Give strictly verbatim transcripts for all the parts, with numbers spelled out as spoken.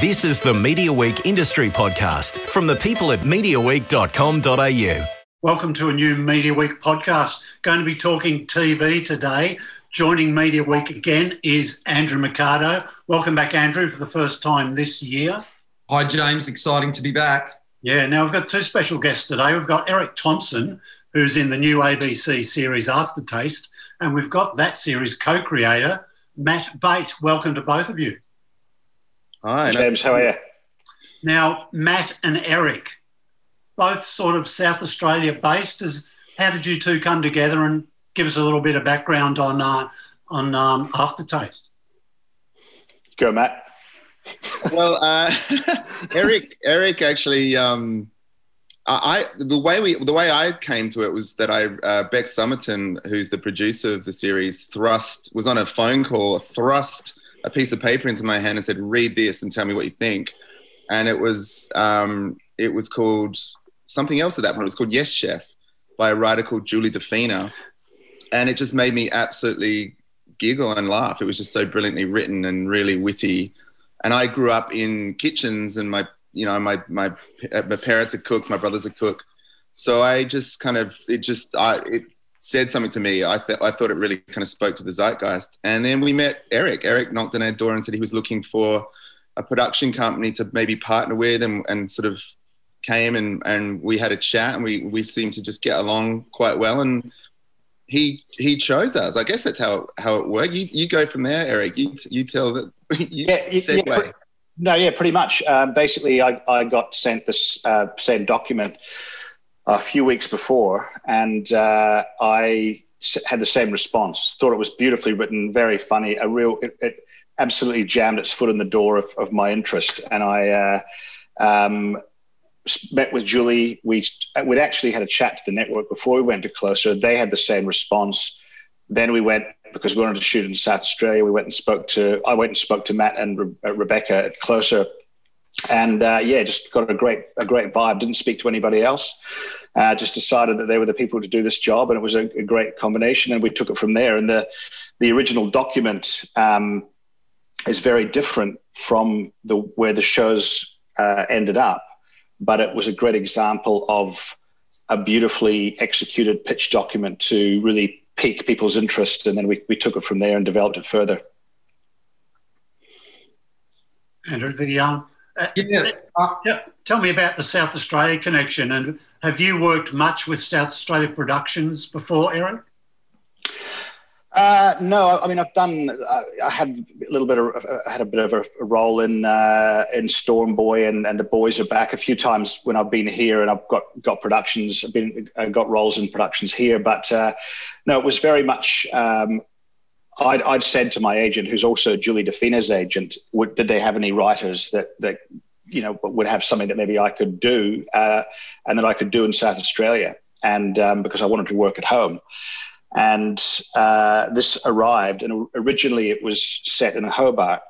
This is the Media Week Industry Podcast from the people at media week dot com dot a u. Welcome to a new Media Week podcast. Going to be talking T V today. Joining Media Week again is Andrew Mercado. Welcome back, Andrew, for the first time this year. Hi, James. Exciting to be back. Yeah, now we've got two special guests today. We've got Eric Thompson, who's in the new A B C series Aftertaste, and we've got that series co-creator, Matt Bate. Welcome to both of you. Hi, James. How are you? Now, Matt and Eric, both sort of South Australia-based. Is, how did you two come together, and give us a little bit of background on uh, on um, Aftertaste? Go, Matt. Well, uh, Eric, Eric actually, um, I the way we the way I came to it was that I uh, Bec Somerton, who's the producer of the series Thrust, was on a phone call. Thrust a piece of paper into my hand and said, "Read this and tell me what you think." And it was um, it was called something else at that point. It was called Yes Chef by a writer called Julie Defina. And it just made me absolutely giggle and laugh. It was just so brilliantly written and really witty. And I grew up in kitchens, and my, you know, my my, my parents are cooks, my brother's a cook. So I just kind of, it just, I, it said something to me. I th- I thought it really kind of spoke to the zeitgeist. And then we met Eric. Eric knocked on our door and said he was looking for a production company to maybe partner with, and, and sort of came and, and we had a chat, and we, we seemed to just get along quite well. And He he chose us. I guess that's how how it worked. You you go from there, Eric. You you tell that. You yeah, segue. yeah pre- no, yeah, pretty much. Um, basically, I, I got sent this uh, same document a few weeks before, and uh, I had the same response. Thought it was beautifully written, very funny. A real it, it absolutely jammed its foot in the door of, of my interest, and I uh, um, met with Julie. We, we'd actually had a chat to the network before we went to Closer. They had the same response. Then we went, because we wanted to shoot in South Australia, we went and spoke to, I went and spoke to Matt and Re- Rebecca at Closer. And uh, yeah, just got a great a great vibe. Didn't speak to anybody else. Uh, just decided that they were the people to do this job, and it was a, a great combination, and we took it from there. And the, the original document um, is very different from the where the shows uh, ended up. But it was a great example of a beautifully executed pitch document to really pique people's interest, and then we, we took it from there and developed it further. Andrew, the, um, uh, yeah. uh, tell me about the South Australia connection, and have you worked much with South Australia productions before, Eric? Uh, no, I mean, I've done, I, I had a little bit of, I had a bit of a role in, uh, in Storm Boy and, and The Boys Are Back a few times when I've been here, and I've got, got productions, I've been, I've got roles in productions here, but, uh, no, it was very much, um, I'd, I'd said to my agent, who's also Julie Defina's agent, would, did they have any writers that, that, you know, would have something that maybe I could do, uh, and that I could do in South Australia. And, um, because I wanted to work at home. And uh, this arrived, and originally it was set in Hobart.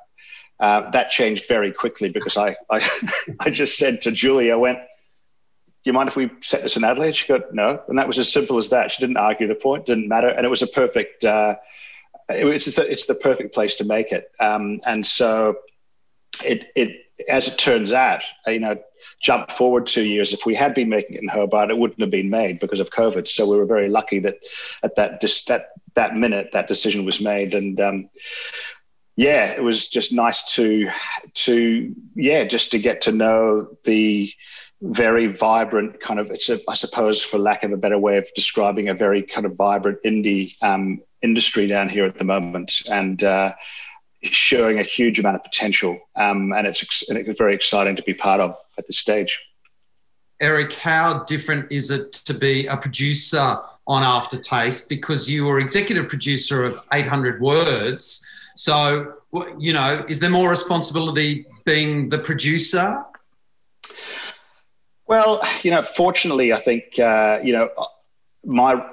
Uh, that changed very quickly because I I, I just said to Julie, I went, "Do you mind if we set this in Adelaide?" She goes, "No," and that was as simple as that. She didn't argue the point, didn't matter, and it was a perfect. Uh, it, it's the, it's the perfect place to make it, um, and so it it as it turns out, you know. Jump forward two years. If we had been making it in Hobart, it wouldn't have been made because of COVID. So we were very lucky that at that that that minute that decision was made. And um, yeah, it was just nice to to yeah just to get to know the very vibrant kind of it's a, I suppose for lack of a better way of describing a very kind of vibrant indie um, industry down here at the moment. And uh, showing a huge amount of potential, um, and it's and it's very exciting to be part of at this stage. Eric, how different is it to be a producer on Aftertaste, because you were executive producer of eight hundred words? So, you know, is there more responsibility being the producer? Well, you know, fortunately, I think, uh, you know, my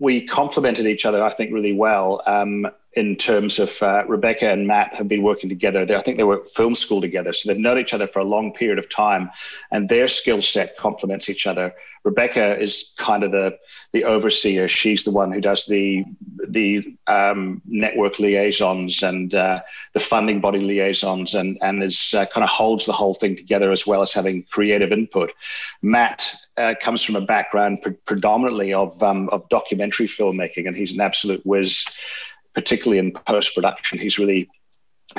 we complemented each other, I think, really well um, in terms of uh, Rebecca and Matt have been working together. They, I think they were at film school together, so they've known each other for a long period of time, and their skill set complements each other. Rebecca is kind of the the overseer. She's the one who does the the um, network liaisons and uh, the funding body liaisons, and and is uh, kind of holds the whole thing together, as well as having creative input. Matt uh, comes from a background pre- predominantly of um, of documentary filmmaking, and he's an absolute whiz, particularly in post-production. He's really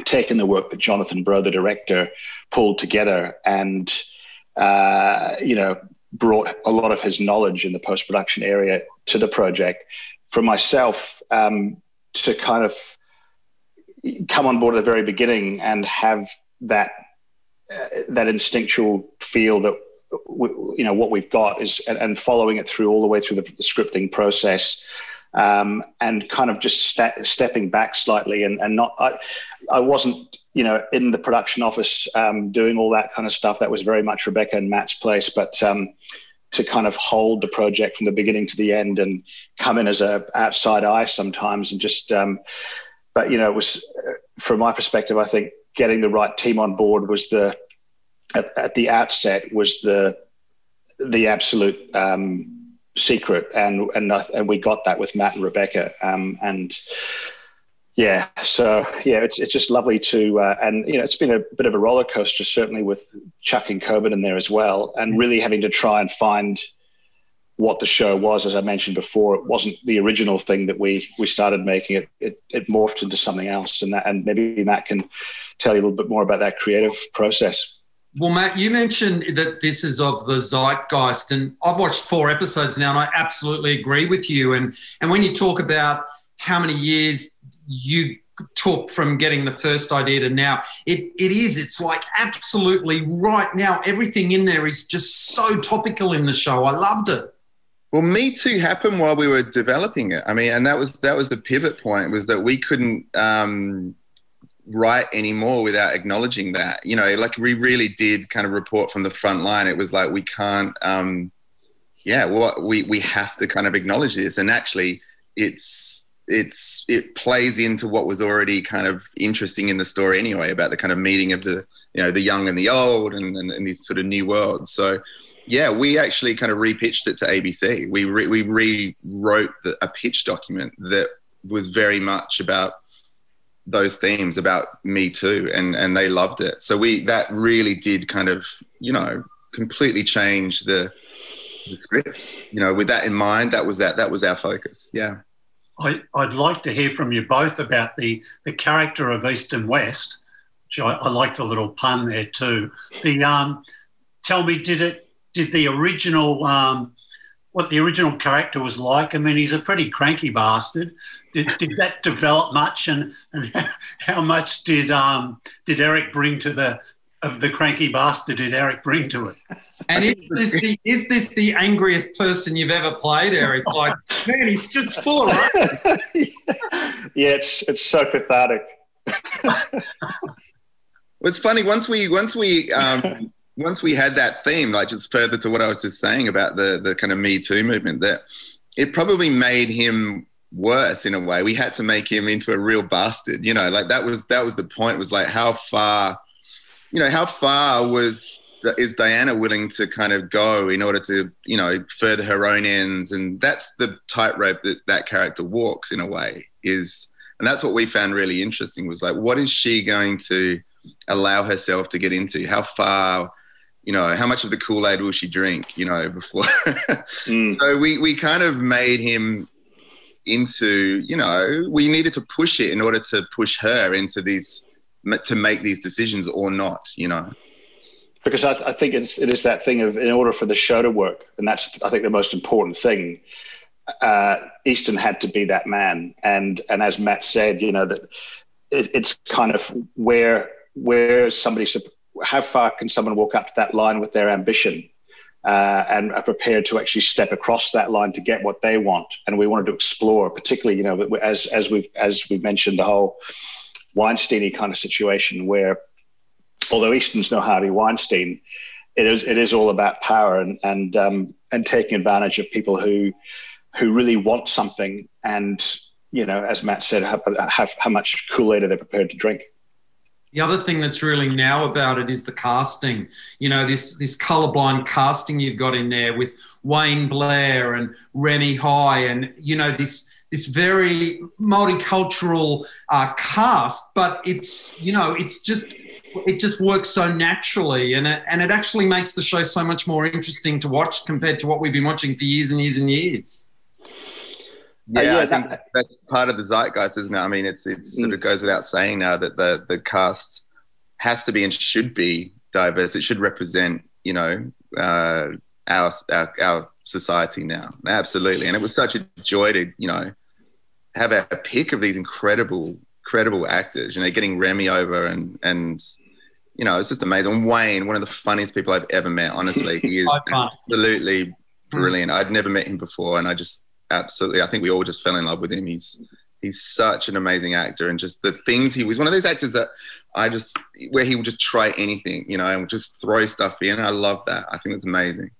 taken the work that Jonathan Brough, the director, pulled together and, uh, you know, brought a lot of his knowledge in the post-production area to the project. For myself, um, to kind of come on board at the very beginning and have that uh, that instinctual feel that, we, you know, what we've got is, and, and following it through all the way through the, the scripting process, Um, and kind of just st- stepping back slightly and, and not, I, I wasn't, you know, in the production office um, doing all that kind of stuff. That was very much Rebecca and Matt's place, but um, to kind of hold the project from the beginning to the end and come in as a outside eye sometimes and just, um, but, you know, it was, from my perspective, I think getting the right team on board was the, at, at the outset was the, the absolute um secret, and and and we got that with Matt and Rebecca, um, and yeah, so yeah, it's it's just lovely to, uh, and you know, it's been a bit of a roller coaster, certainly with chucking COVID in there as well, and really having to try and find what the show was. As I mentioned before, it wasn't the original thing that we we started making. It it, it morphed into something else, and that, and maybe Matt can tell you a little bit more about that creative process. Well, Matt, you mentioned that this is of the zeitgeist, and I've watched four episodes now and I absolutely agree with you. And and when you talk about how many years you took from getting the first idea to now, it, it is, it's like absolutely right now. Everything in there is just so topical in the show. I loved it. Well, Me Too happened while we were developing it. I mean, and that was that was the pivot point, was that we couldn't um, – right anymore without acknowledging that, you know, like we really did kind of report from the front line. It was like, we can't, um, yeah, what we, we have to kind of acknowledge this. And actually it's, it's, it plays into what was already kind of interesting in the story anyway, about the kind of meeting of the, you know, the young and the old and, and, and these sort of new worlds. So yeah, we actually kind of repitched it to A B C. We re, we rewrote the, a pitch document that was very much about those themes, about Me Too, and and they loved it. So we, that really did kind of, you know, completely change the, the scripts, you know, with that in mind. That was that that was our focus. Yeah, I, I'd like to hear from you both about the the character of East and West, which I, I like the little pun there too. The um, tell me, did it did the original um, what the original character was like? I mean, he's a pretty cranky bastard. Did, did that develop much, and, and how much did um, did Eric bring to the of the cranky bastard? Did Eric bring to it? And is this the is this the angriest person you've ever played, Eric? Like, man, he's just full, right? Yeah, it's it's so cathartic. It's funny, once we once we. Um, Once we had that theme, like just further to what I was just saying about the the kind of Me Too movement, that it probably made him worse in a way. We had to make him into a real bastard, you know, like that was that was the point, was like how far, you know, how far was is Diana willing to kind of go in order to, you know, further her own ends? And that's the tightrope that that character walks in a way, is, and that's what we found really interesting, was like, what is she going to allow herself to get into? How far, you know, how much of the Kool-Aid will she drink, you know, before? mm. So we, we kind of made him into, you know, we needed to push it in order to push her into these, to make these decisions or not, you know. Because I, I think it's, it is that thing of, in order for the show to work, and that's, I think, the most important thing, uh, Easton had to be that man. And, and as Matt said, you know, that it, it's kind of where, where somebody supposed, how far can someone walk up to that line with their ambition uh, and are prepared to actually step across that line to get what they want? And we wanted to explore, particularly, you know, as as we've as we've mentioned, the whole Weinstein-y kind of situation, where although Easton's no Harvey Weinstein, it is it is all about power and and um, and taking advantage of people who who really want something and, you know, as Matt said, how, how, how much Kool-Aid are they prepared to drink? The other thing that's really now about it is the casting. You know, this this colourblind casting you've got in there with Wayne Blair and Remy High and, you know, this this very multicultural uh, cast, but it's, you know, it's just... it just works so naturally, and it, and it actually makes the show so much more interesting to watch compared to what we've been watching for years and years and years. Yeah, uh, yeah I that, think that's part of the zeitgeist, isn't it? I mean, it's it sort of goes without saying now that the the cast has to be and should be diverse. It should represent, you know, uh, our, our our society now. Absolutely, and it was such a joy to, you know, have a pick of these incredible, incredible actors. You know, getting Remy over and and. You know, it's just amazing. Wayne, one of the funniest people I've ever met, honestly. He is absolutely brilliant. I'd never met him before, and I just absolutely, I think we all just fell in love with him. He's he's such an amazing actor, and just the things he was, one of those actors that I just, where he would just try anything, you know, and just throw stuff in. I love that. I think it's amazing.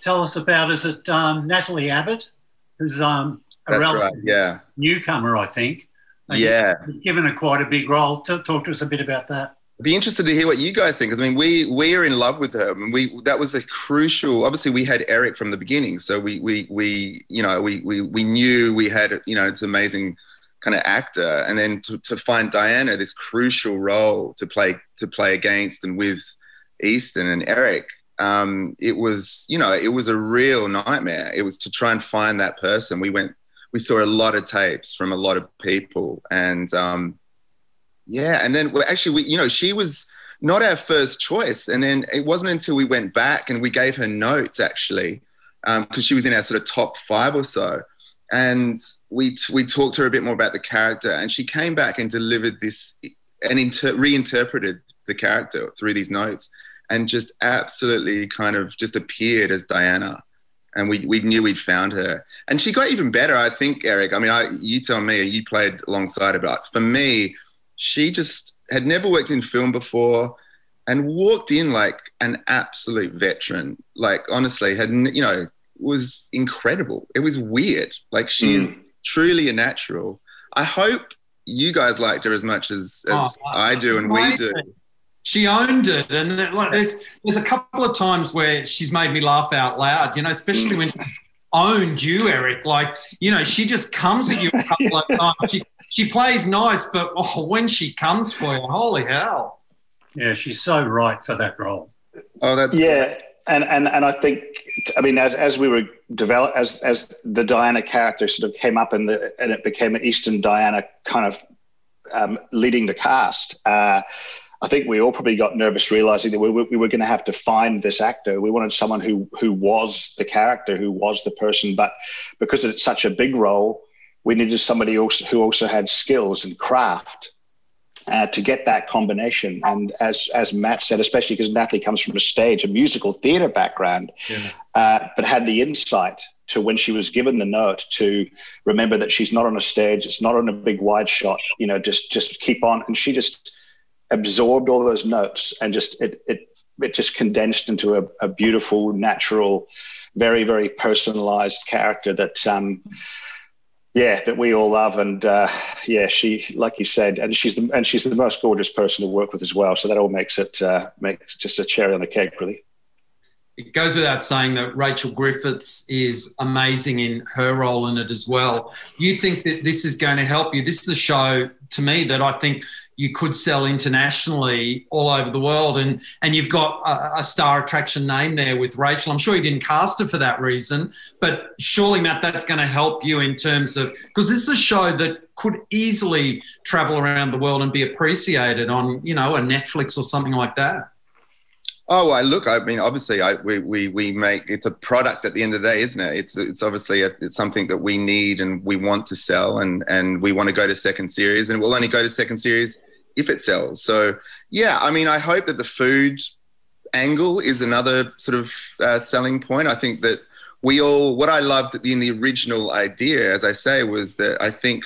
Tell us about, is it um, Natalie Abbott, who's um, a That's relative right, yeah. newcomer, I think. Like yeah. You've given it quite a big role. T- talk to us a bit about that. I'd be interested to hear what you guys think. Because, I mean, we we are in love with her. I mean, we that was a crucial – obviously we had Eric from the beginning. So we, we, we you know, we, we, we knew we had, you know, it's an amazing kind of actor. And then to, to find Diana, this crucial role to play to play against and with Easton and Eric, um, it was, you know, it was a real nightmare. It was to try and find that person. We went – we saw a lot of tapes from a lot of people, and um, yeah, and then well, actually, we, you know, she was not our first choice, and then it wasn't until we went back and we gave her notes actually, because um, she was in our sort of top five or so, and we we talked to her a bit more about the character, and she came back and delivered this and inter- reinterpreted the character through these notes, and just absolutely kind of just appeared as Diana. And we we knew we'd found her. And she got even better, I think, Eric. I mean, I, you tell me, you played alongside her, but for me, she just had never worked in film before and walked in like an absolute veteran. Like, honestly, had you know, was incredible. It was weird. Like, she mm. is truly a natural. I hope you guys liked her as much as, as oh, I do and we do. She owned it, and like, there's there's a couple of times where she's made me laugh out loud, you know, especially when she owned you, Eric. Like, you know, she just comes at you a couple of times. She, she plays nice, but oh, when she comes for you, holy hell. Yeah, she's so right for that role. Oh, that's yeah, cool. and, and and I think, I mean, as as we were develop as as the Diana character sort of came up, and the and it became an Eastern Diana kind of um, leading the cast. Uh, I think we all probably got nervous realising that we, we were going to have to find this actor. We wanted someone who who was the character, who was the person, but because it's such a big role, we needed somebody else who also had skills and craft uh, to get that combination. And as as Matt said, especially because Natalie comes from a stage, a musical theatre background, yeah. uh, but had the insight to, when she was given the note, to remember that she's not on a stage, it's not on a big wide shot, you know, just just keep on. And she just... absorbed all those notes and just it it it just condensed into a, a beautiful, natural, very very personalized character that um yeah that we all love. And uh yeah she, like you said, and she's the and she's the most gorgeous person to work with as well, so that all makes it uh makes just a cherry on the cake, really. It goes without saying that Rachel Griffiths is amazing in her role in it as well. You think that this is going to help you. This is a show, to me, that I think you could sell internationally all over the world, and, and you've got a, a star attraction name there with Rachel. I'm sure you didn't cast her for that reason, but surely, Matt, that's going to help you in terms of – because this is a show that could easily travel around the world and be appreciated on, you know, a Netflix or something like that. Oh, I look. I mean, obviously, I, we we we make it's a product at the end of the day, isn't it? It's it's obviously a, it's something that we need and we want to sell, and and we want to go to second series, and we'll only go to second series if it sells. So yeah, I mean, I hope that the food angle is another sort of uh, selling point. I think that we all what I loved in the original idea, as I say, was that I think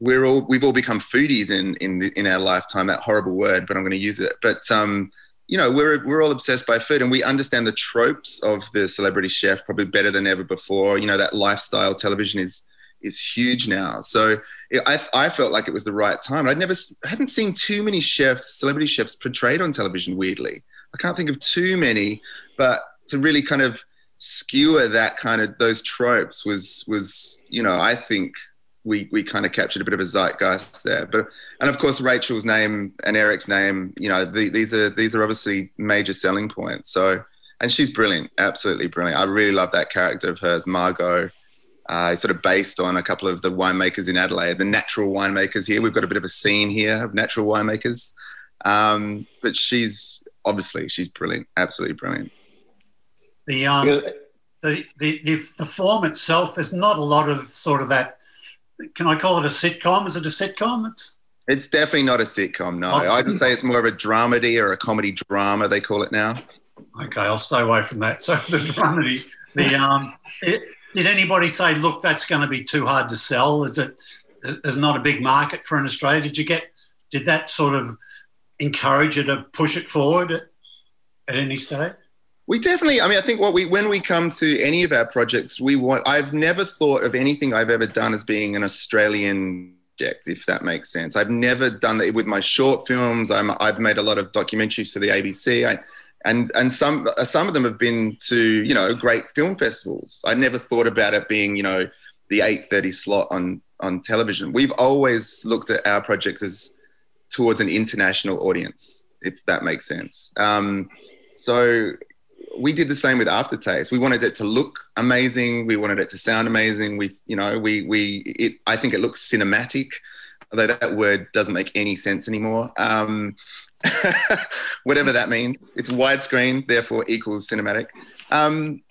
we're all we've all become foodies in in the, in our lifetime. That horrible word, but I'm going to use it. But um. you know, we're we're all obsessed by food, and we understand the tropes of the celebrity chef probably better than ever before. You know, that lifestyle television is is huge now. So it, I I felt like it was the right time. I'd never I hadn't seen too many chefs, celebrity chefs, portrayed on television. Weirdly, I can't think of too many, but to really kind of skewer that kind of those tropes was was you know, I think we we kind of captured a bit of a zeitgeist there. But and of course Rachel's name and Eric's name, you know, the, these are these are obviously major selling points. So, and she's brilliant, absolutely brilliant. I really love that character of hers, Margot, uh, sort of based on a couple of the winemakers in Adelaide, the natural winemakers here. We've got a bit of a scene here of natural winemakers, um, but she's obviously she's brilliant, absolutely brilliant. The, um, the the the form itself is not a lot of sort of that. Can I call it a sitcom? Is it a sitcom? It's it's definitely not a sitcom. No, I would say it's more of a dramedy or a comedy drama. They call it now. Okay, I'll stay away from that. So the dramedy. The um, it, did anybody say, look, that's going to be too hard to sell? Is it? There's not a big market for in Australia. Did you get? Did that sort of encourage you to push it forward at, at any stage? We definitely, I mean, I think what we, when we come to any of our projects, we want, I've never thought of anything I've ever done as being an Australian project, if that makes sense. I've never done that with my short films. I'm, I've made a lot of documentaries for the A B C, I, and and some some of them have been to, you know, great film festivals. I never thought about it being, you know, the eight thirty slot on, on television. We've always looked at our projects as towards an international audience, if that makes sense. Um, so... We did the same with Aftertaste. We wanted it to look amazing. We wanted it to sound amazing. We, you know, we, we, it, I think it looks cinematic, although that word doesn't make any sense anymore. Um, whatever that means. It's widescreen, therefore equals cinematic. Um,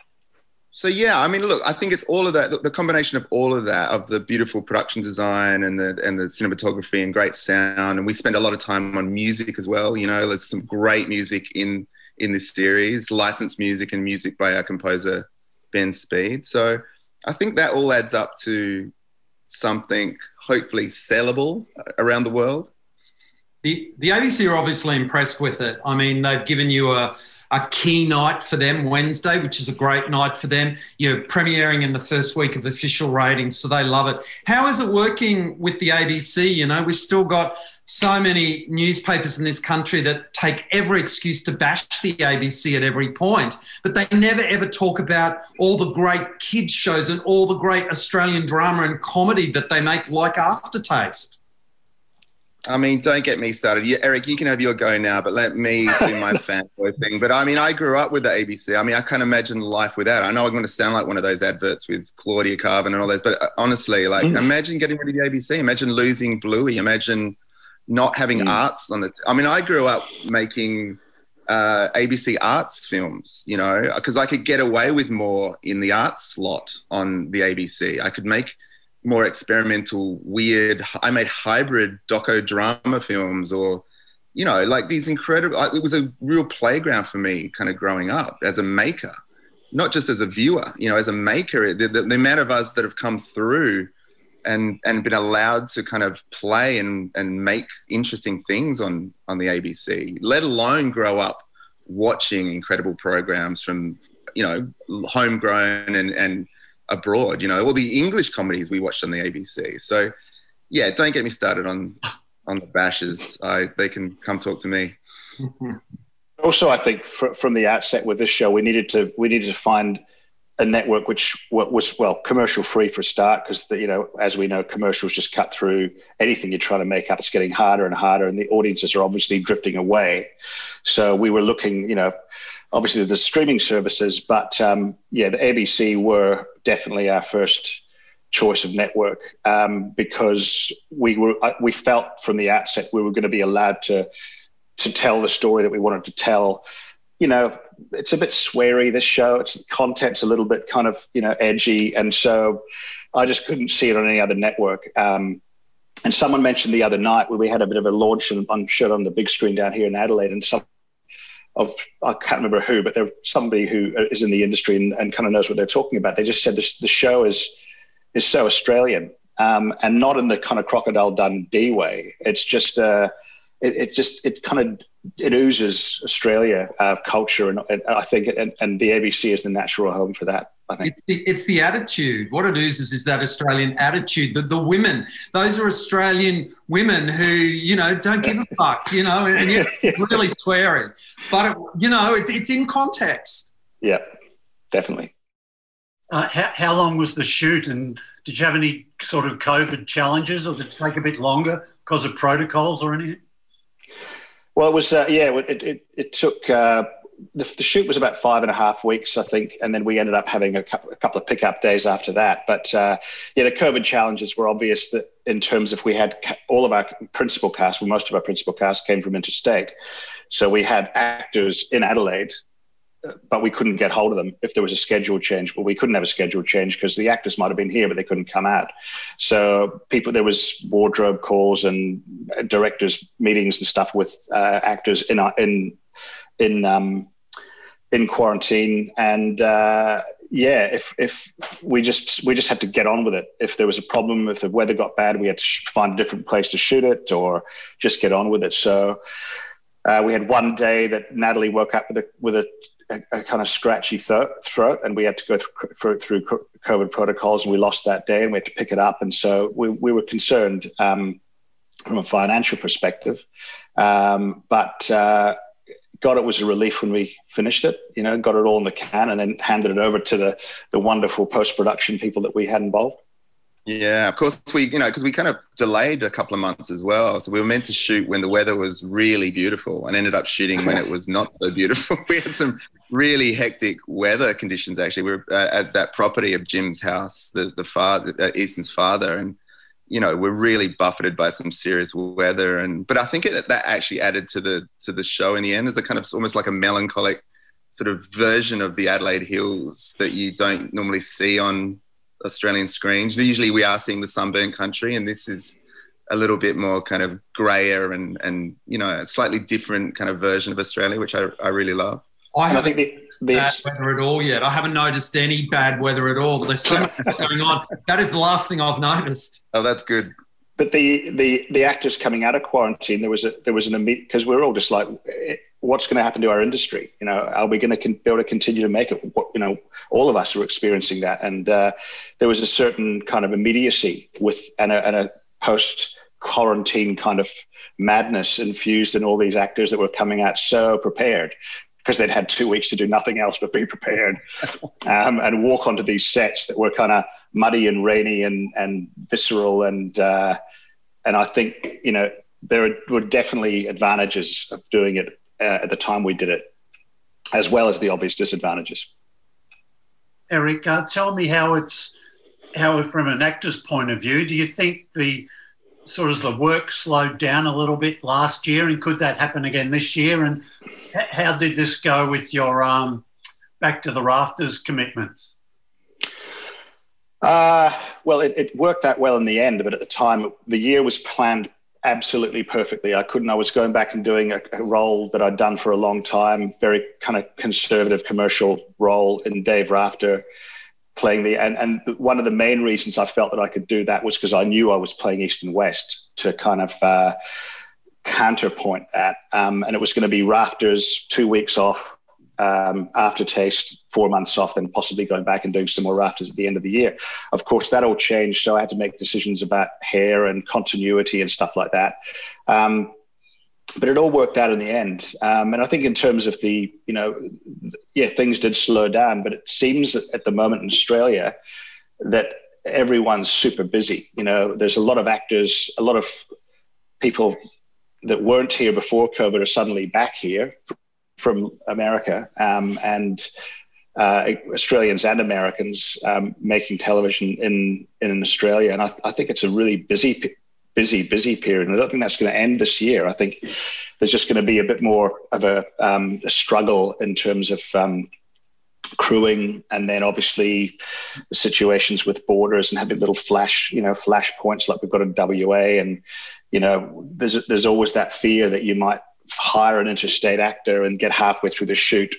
so, yeah, I mean, look, I think it's all of that, the, the combination of all of that, of the beautiful production design and the, and the cinematography and great sound. And we spend a lot of time on music as well. You know, there's some great music in in this series, licensed music and music by our composer, Ben Speed. So I think that all adds up to something hopefully sellable around the world. The, the A B C are obviously impressed with it. I mean, they've given you a, a key night for them, Wednesday, which is a great night for them. You're premiering in the first week of official ratings, so they love it. How is it working with the A B C? You know, we've still got so many newspapers in this country that take every excuse to bash the A B C at every point, but they never ever talk about all the great kids shows and all the great Australian drama and comedy that they make, like Aftertaste. I mean, don't get me started. Yeah, Eric, you can have your go now, but let me do my fanboy thing. But, I mean, I grew up with the A B C. I mean, I can't imagine life without it. I know I'm going to sound like one of those adverts with Claudia Carbon and all those, but honestly, like, mm. imagine getting rid of the A B C. Imagine losing Bluey. Imagine not having mm. arts on the t- – I mean, I grew up making uh, A B C arts films, you know, because I could get away with more in the arts slot on the A B C. I could make – more experimental, weird, I made hybrid doco-drama films or, you know, like these incredible, it was a real playground for me kind of growing up as a maker, not just as a viewer, you know, as a maker, the, the, the amount of us that have come through and and been allowed to kind of play and, and make interesting things on, on the A B C, let alone grow up watching incredible programs from, you know, homegrown and, and abroad, you know, all the English comedies we watched on the A B C. So, yeah, don't get me started on on the bashes. I, they can come talk to me. Also, I think for, from the outset with this show, we needed to we needed to find a network which was, well, commercial free for a start, because, you know, as we know, commercials just cut through anything you're trying to make up. It's getting harder and harder, and the audiences are obviously drifting away. So we were looking, you know, obviously the streaming services, but um, yeah, the A B C were definitely our first choice of network, um, because we were we felt from the outset we were going to be allowed to to tell the story that we wanted to tell. You know, it's a bit sweary, this show. It's the content's a little bit kind of, you know, edgy. And so I just couldn't see it on any other network. Um, and someone mentioned the other night where we had a bit of a launch, and I'm sure on the big screen down here in Adelaide, and some of, I can't remember who, but there somebody who is in the industry and, and kind of knows what they're talking about. They just said this, the show is, is so Australian, um, and not in the kind of Crocodile Dundee way. It's just, uh, it, it just, it kind of, it oozes Australia uh, culture, and, and I think and, and the A B C is the natural home for that. I think it's the, it's the attitude. What it oozes is that Australian attitude. The, the women, those are Australian women who, you know, don't give a fuck, you know, and, and you're yeah. really swearing. But, it, you know, it's, it's in context. Yeah, definitely. Uh, how, how long was the shoot, and did you have any sort of COVID challenges, or did it take a bit longer because of protocols or anything? Well, it was, uh, yeah, it, it, it took... Uh, The, the shoot was about five and a half weeks, I think, and then we ended up having a couple, a couple of pickup days after that. But, uh, yeah, the COVID challenges were obvious that in terms of we had all of our principal cast, well, most of our principal cast came from interstate. So we had actors in Adelaide, but we couldn't get hold of them if there was a schedule change. Well, we couldn't have a schedule change because the actors might have been here, but they couldn't come out. So people, there was wardrobe calls and directors' meetings and stuff with uh, actors in our, in in um in quarantine, and uh yeah if if we just we just had to get on with it. If there was a problem, if the weather got bad, we had to sh- find a different place to shoot it or just get on with it. So uh we had one day that Natalie woke up with a with a, a, a kind of scratchy th- throat, and we had to go through, through through COVID protocols, and we lost that day and we had to pick it up. And so we we were concerned um from a financial perspective, um but uh God, it was a relief when we finished it, you know, got it all in the can and then handed it over to the the wonderful post-production people that we had involved. Yeah, of course, we, you know, because we kind of delayed a couple of months as well. So we were meant to shoot when the weather was really beautiful and ended up shooting when it was not so beautiful. We had some really hectic weather conditions, actually. We were at that property of Jim's house, the, the father, uh, Easton's father, and, you know, we're really buffeted by some serious weather. And but I think it, that actually added to the to the show in the end as a kind of almost like a melancholic sort of version of the Adelaide Hills that you don't normally see on Australian screens. Usually we are seeing the sunburnt country, and this is a little bit more kind of grayer and, and you know, a slightly different kind of version of Australia, which I, I really love. I haven't I think noticed the, the, bad weather at all yet. I haven't noticed any bad weather at all. There's so much going on. That is the last thing I've noticed. Oh, that's good. But the the the actors coming out of quarantine, there was a there was an immediate, because we were all just like, what's going to happen to our industry? You know, are we going to con- be able to continue to make it? What, you know, all of us were experiencing that, and uh, there was a certain kind of immediacy with and a, and a post quarantine kind of madness infused in all these actors that were coming out so prepared, because they'd had two weeks to do nothing else but be prepared um, and walk onto these sets that were kind of muddy and rainy and, and visceral. And uh, and I think, you know, there were definitely advantages of doing it uh, at the time we did it, as well as the obvious disadvantages. Eric, uh, tell me how it's, how from an actor's point of view, do you think the sort of the work slowed down a little bit last year, and could that happen again this year? And how did this go with your um, Back to the Rafters commitments? Uh, well, it, it worked out well in the end, but at the time, the year was planned absolutely perfectly. I couldn't, I was going back and doing a, a role that I'd done for a long time, very kind of conservative commercial role in Dave Rafter, playing the, and, and one of the main reasons I felt that I could do that was because I knew I was playing East and West to kind of, uh, counterpoint that, um, and it was going to be Rafters, two weeks off, um, Aftertaste, four months off, and possibly going back and doing some more Rafters at the end of the year. Of course, that all changed, so I had to make decisions about hair and continuity and stuff like that. Um, but it all worked out in the end, um, and I think in terms of the, you know, yeah, things did slow down, but it seems that at the moment in Australia that everyone's super busy. You know, there's a lot of actors, a lot of people that weren't here before COVID are suddenly back here from America, um, and uh, Australians and Americans um, making television in, in Australia. And I, th- I think it's a really busy, busy, busy period. And I don't think that's going to end this year. I think there's just going to be a bit more of a, um, a struggle in terms of um, crewing, and then obviously the situations with borders and having little flash, you know, flash points like we've got in W A. And, you know, there's there's always that fear that you might hire an interstate actor and get halfway through the shoot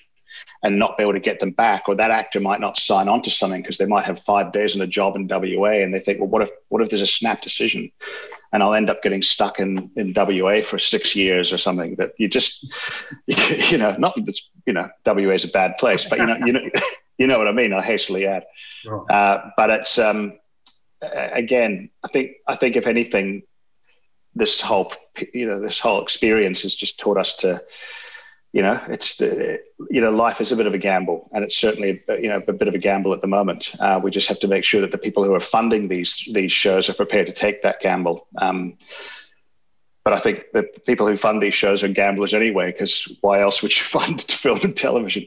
and not be able to get them back, or that actor might not sign on to something because they might have five days on a job in W A and they think, well, what if what if there's a snap decision? and I'll end up getting stuck in, in W A for six years or something. That you just, you know, not that, you know, W A is a bad place, but you know, you know, you know what I mean. I hastily add, uh, but it's um, again, I think, I think if anything, this whole, you know, this whole experience has just taught us to, you know, it's the, you know, life is a bit of a gamble, and it's certainly, you know, a bit of a gamble at the moment. Uh, we just have to make sure that the people who are funding these these shows are prepared to take that gamble. Um, but I think the people who fund these shows are gamblers anyway, because why else would you fund film and television?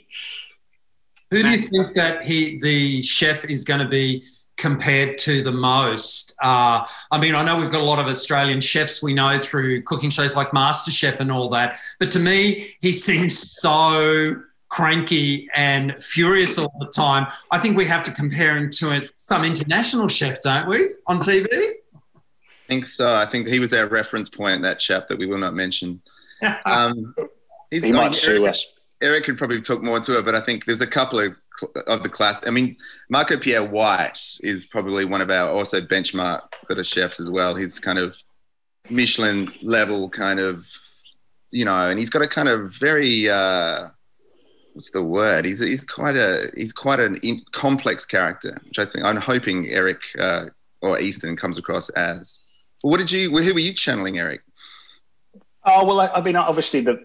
Who do you think that he, the chef, is going to be compared to the most? Uh, I mean, I know we've got a lot of Australian chefs we know through cooking shows like MasterChef and all that, but to me, he seems so cranky and furious all the time. I think we have to compare him to some international chef, don't we, on T V? I think so. I think he was our reference point, that chap that we will not mention. Um, he's he might sue us. Eric could probably talk more to it, but I think there's a couple of of the class. I mean, Marco Pierre White is probably one of our also benchmark sort of chefs as well. He's kind of Michelin level kind of, you know, and he's got a kind of very, uh, what's the word? He's he's quite a he's quite an in, complex character, which I think I'm hoping Eric uh, or Easton comes across as. What did you? Who were you channeling, Eric? Oh well, I, I mean, obviously the.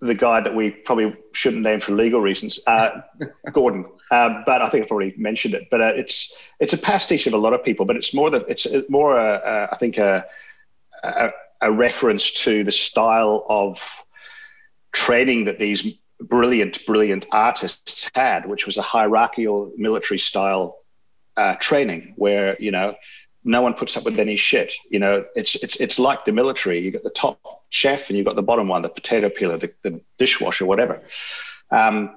the guy that we probably shouldn't name for legal reasons, uh, Gordon. Uh, but I think I've already mentioned it. But uh, it's it's a pastiche of a lot of people. But it's more that it's more a, a, I think a, a a reference to the style of training that these brilliant, brilliant artists had, which was a hierarchical military style uh, training where, you know, no one puts up with any shit. You know, it's it's it's like the military. You got the top chef and you've got the bottom one, the potato peeler, the, the dishwasher, whatever. Um,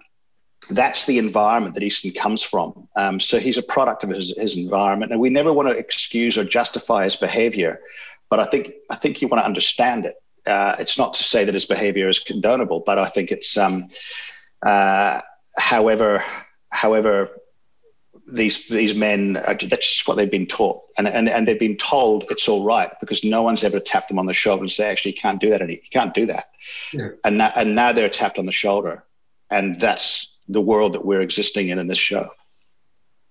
that's the environment that Easton comes from. Um, so he's a product of his, his environment, and we never want to excuse or justify his behavior. But I think I think you want to understand it. Uh, it's not to say that his behavior is condonable, but I think it's um, uh, however however. These these men, are, that's just what they've been taught. And, and and they've been told it's all right because no one's ever tapped them on the shoulder and said, actually, you can't do that. Any, you can't do that. Yeah. And, now, and now they're tapped on the shoulder. And that's the world that we're existing in in this show.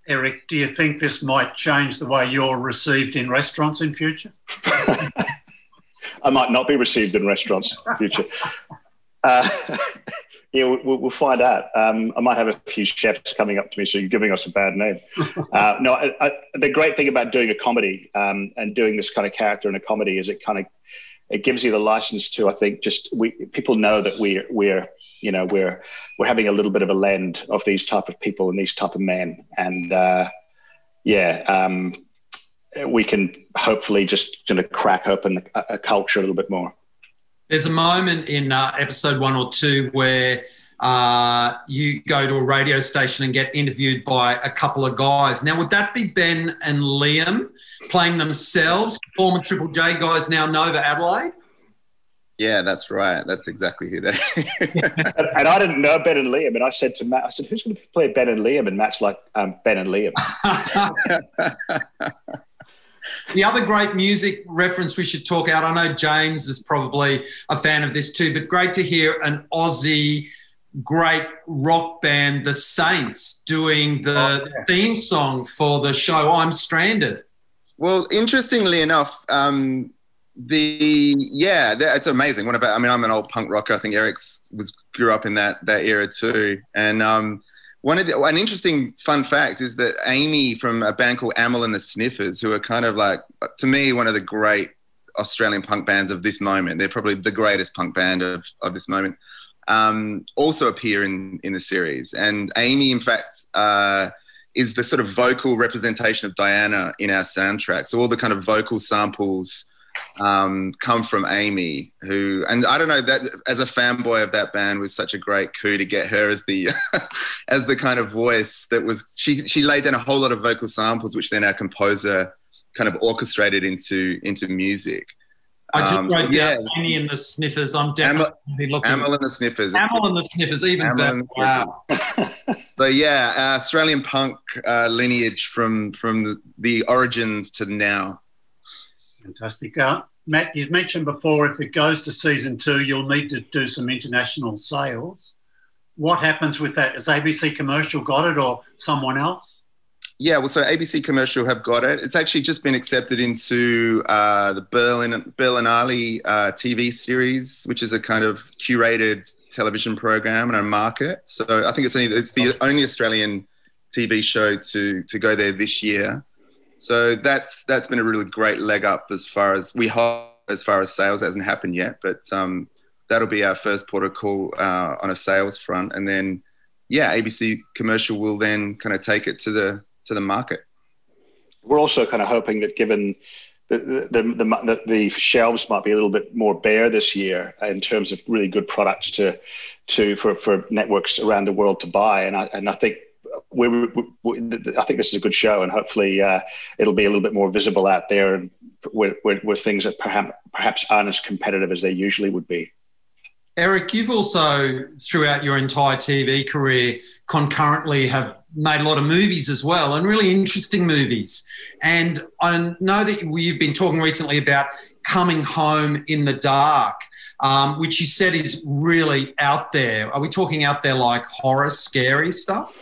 Eric, do you think this might change the way you're received in restaurants in future? I might not be received in restaurants in future. Uh, Yeah, we'll find out. Um, I might have a few chefs coming up to me, so you're giving us a bad name. Uh, no, I, I, the great thing about doing a comedy um, and doing this kind of character in a comedy is it kind of it gives you the license to, I think, just we people know that we're we're you know we're we're having a little bit of a lend of these type of people and these type of men, and uh, yeah, um, we can hopefully just kind of crack open a, a culture a little bit more. There's a moment in uh, episode one or two where uh, you go to a radio station and get interviewed by a couple of guys. Now, would that be Ben and Liam playing themselves, former Triple J guys, now Nova Adelaide? Yeah, that's right. That's exactly who that is. and, and I didn't know Ben and Liam, and I said to Matt, I said, who's going to play Ben and Liam? And Matt's like, um, Ben and Liam. The other great music reference we should talk out, I know James is probably a fan of this too, but great to hear an Aussie great rock band, The Saints, doing the oh, yeah. theme song for the show I'm Stranded. Well, interestingly enough, um, the yeah, that, it's amazing. What about? I mean, I'm an old punk rocker. I think Eric's was grew up in that that era too, and. Um, One of the, an interesting fun fact is that Amy from a band called Amyl and the Sniffers, who are kind of like, to me, one of the great Australian punk bands of this moment. They're probably the greatest punk band of, of this moment, um, also appear in, in the series. And Amy, in fact, uh, is the sort of vocal representation of Diana in our soundtrack. So all the kind of vocal samples um, come from Amy, who, and I don't know, that as a fanboy of that band was such a great coup to get her as the as the kind of voice that was, she she laid down a whole lot of vocal samples which then our composer kind of orchestrated into into music. I just um, wrote yeah, down Amy and the Sniffers. I'm definitely Am- looking Amyl and the Sniffers. Amyl and the Sniffers, even better. Wow. So yeah, uh, Australian punk uh, lineage from from the, the origins to now. Fantastic. Uh, Matt, you've mentioned before if it goes to season two, you'll need to do some international sales. What happens with that? Has A B C Commercial got it or someone else? Yeah, well, so A B C Commercial have got it. It's actually just been accepted into uh, the Berlin Berlinale uh, T V series, which is a kind of curated television program and a market. So I think it's, only, it's the only Australian T V show to to go there this year. So that's that's been a really great leg up as far as we hope, as far as sales. That hasn't happened yet, but um, that'll be our first port of call uh, on a sales front. And then, yeah, A B C Commercial will then kind of take it to the to the market. We're also kind of hoping that given the the, the the the shelves might be a little bit more bare this year in terms of really good products to to for, for networks around the world to buy. And I and I think we, we, we I think this is a good show, and hopefully uh, it'll be a little bit more visible out there, and with, with, with things that perhaps perhaps aren't as competitive as they usually would be. Eric, you've also, throughout your entire T V career, concurrently have made a lot of movies as well, and really interesting movies. And I know that you've been talking recently about Coming Home in the Dark, um, which you said is really out there. Are we talking out there like horror, scary stuff?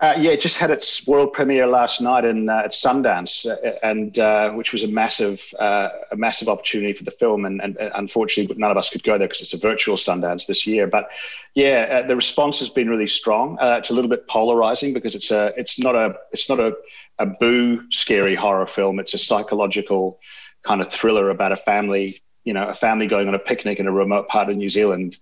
Uh, yeah, it just had its world premiere last night in uh, at Sundance, uh, and uh, which was a massive, uh, a massive opportunity for the film. And, and, and unfortunately, none of us could go there because it's a virtual Sundance this year. But yeah, uh, the response has been really strong. Uh, it's a little bit polarizing because it's a, it's not a, it's not a, a boo scary horror film. It's a psychological kind of thriller about a family, you know, a family going on a picnic in a remote part of New Zealand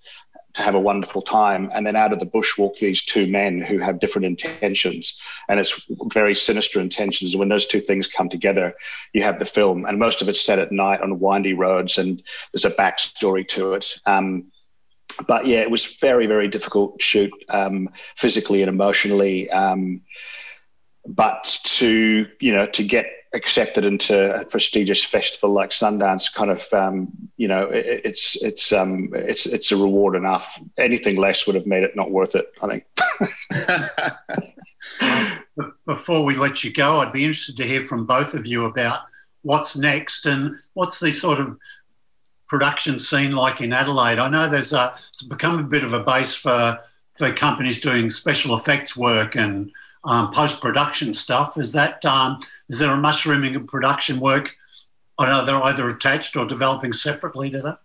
to have a wonderful time, and then out of the bush walk these two men who have different intentions, and it's very sinister intentions. And when those two things come together, you have the film. And most of it's set at night on windy roads, and there's a backstory to it. Um, but yeah, it was very, very difficult shoot um, physically and emotionally. Um, but to you know to get accepted into a prestigious festival like Sundance, kind of, um, you know, it, it's it's um, it's it's a reward enough. Anything less would have made it not worth it, I think. Before we let you go, I'd be interested to hear from both of you about what's next and what's the sort of production scene like in Adelaide. I know there's a, it's become a bit of a base for for companies doing special effects work and um, post-production stuff. Is that um, Is there a mushrooming of production work? I know they're either attached or developing separately to that.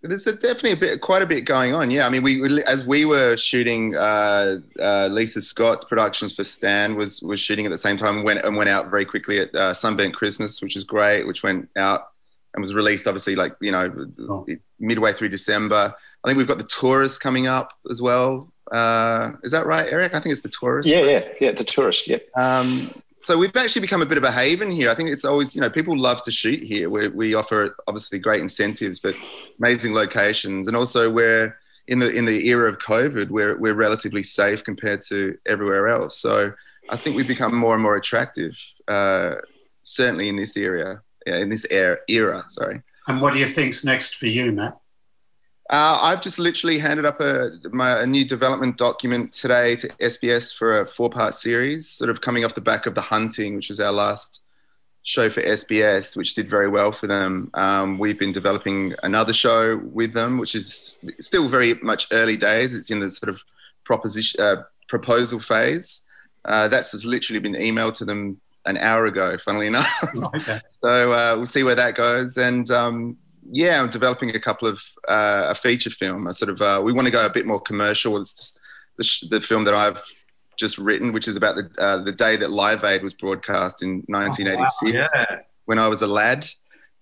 There's a, definitely a bit, quite a bit going on. Yeah, I mean, we, we as we were shooting, uh, uh, Lisa Scott's productions for Stan was was shooting at the same time, and went and went out very quickly at uh, Sunburnt Christmas, which is great, which went out and was released obviously like you know oh. midway through December. I think we've got The Tourist coming up as well. Uh, is that right, Eric? I think it's The Tourist. Yeah, yeah, yeah, The Tourist. Yeah. Um, So we've actually become a bit of a haven here. I think it's always, you know, people love to shoot here. We, we offer obviously great incentives, but amazing locations, and also we're in the in the era of COVID, we're we're relatively safe compared to everywhere else. So I think we've become more and more attractive, uh, certainly in this area, yeah, in this era, era. Sorry. And what do you think's next for you, Matt? Uh, I've just literally handed up a, my, a new development document today to S B S for a four-part series, sort of coming off the back of The Hunting, which was our last show for S B S, which did very well for them. Um, we've been developing another show with them, which is still very much early days. It's in the sort of proposition, uh, proposal phase. Uh, that's just literally been emailed to them an hour ago, funnily enough. Okay. So uh, we'll see where that goes. And... Um, Yeah, I'm developing a couple of uh, a feature film. I sort of uh, we want to go a bit more commercial. It's the, sh- the film that I've just written, which is about the uh, the day that Live Aid was broadcast in nineteen eighty-six, oh, wow. Yeah. When I was a lad,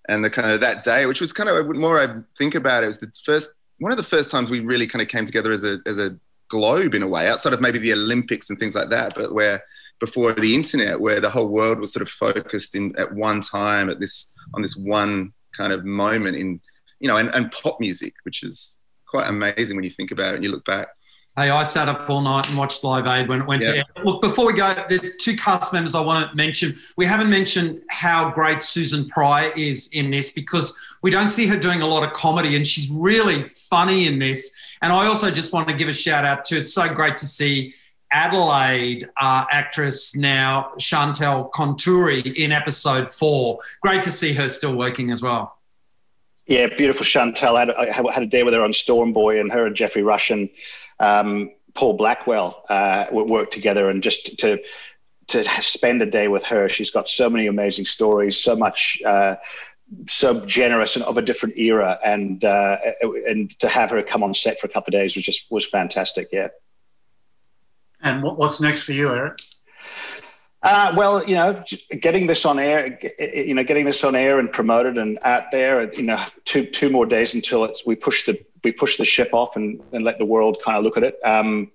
and the kind of that day, which was kind of more I think about it, it was the first one of the first times we really kind of came together as a as a globe in a way, outside of maybe the Olympics and things like that, but where before the internet, where the whole world was sort of focused in at one time at this on this one. Kind of moment in, you know, and, and pop music, which is quite amazing when you think about it and you look back. Hey, I sat up all night and watched Live Aid when it went yeah. to air. Look, before we go, there's two cast members I want to mention. We haven't mentioned how great Susan Pry is in this because we don't see her doing a lot of comedy, and she's really funny in this. And I also just want to give a shout out to, it's so great to see Adelaide uh, actress now, Chantal Contouri, in episode four. Great to see her still working as well. Yeah, beautiful Chantal. I had, I had a day with her on Storm Boy, and her and Jeffrey Rush and um, Paul Blackwell uh, worked together, and just to to spend a day with her. She's got so many amazing stories, so much uh, so generous and of a different era, and uh, and to have her come on set for a couple of days was just was fantastic, yeah. And what's next for you, Eric? Uh, well, you know, getting this on air, you know, getting this on air and promoted and out there, and, you know, two two more days until it's, we push the we push the ship off and, and let the world kind of look at it. Um,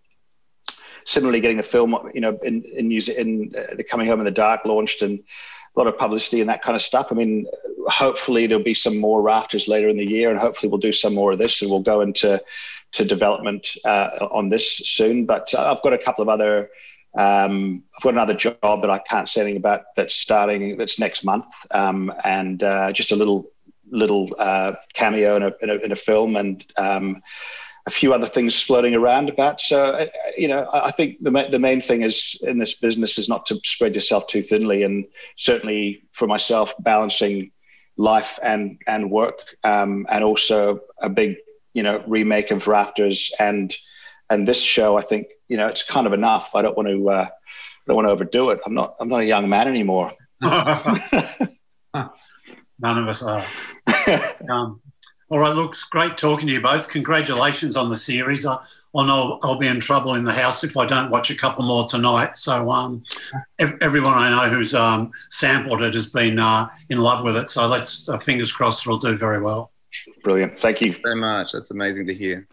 similarly, getting the film, you know, in in New Zealand, in uh, the Coming Home in the Dark launched, and a lot of publicity and that kind of stuff. I mean, hopefully there'll be some more Rafters later in the year, and hopefully we'll do some more of this, and we'll go into to development uh, on this soon. But I've got a couple of other, um, I've got another job that I can't say anything about that's starting, that's next month, um, and uh, just a little little uh, cameo in a, in a, in a film, and um, a few other things floating around about. So, you know, I think the ma- the main thing is in this business is not to spread yourself too thinly, and certainly for myself, balancing life and, and work, um, and also a big, you know, remake of Rafters and and this show. I think, you know, it's kind of enough. I don't want to uh, I don't want to overdo it. I'm not I'm not a young man anymore. None of us are. um, all right, look, it's great talking to you both. Congratulations on the series. I, I know I'll be in trouble in the house if I don't watch a couple more tonight. So um, ev- everyone I know who's um, sampled it has been uh, in love with it. So let's uh, fingers crossed it'll do very well. Brilliant. Thank you very much. That's amazing to hear.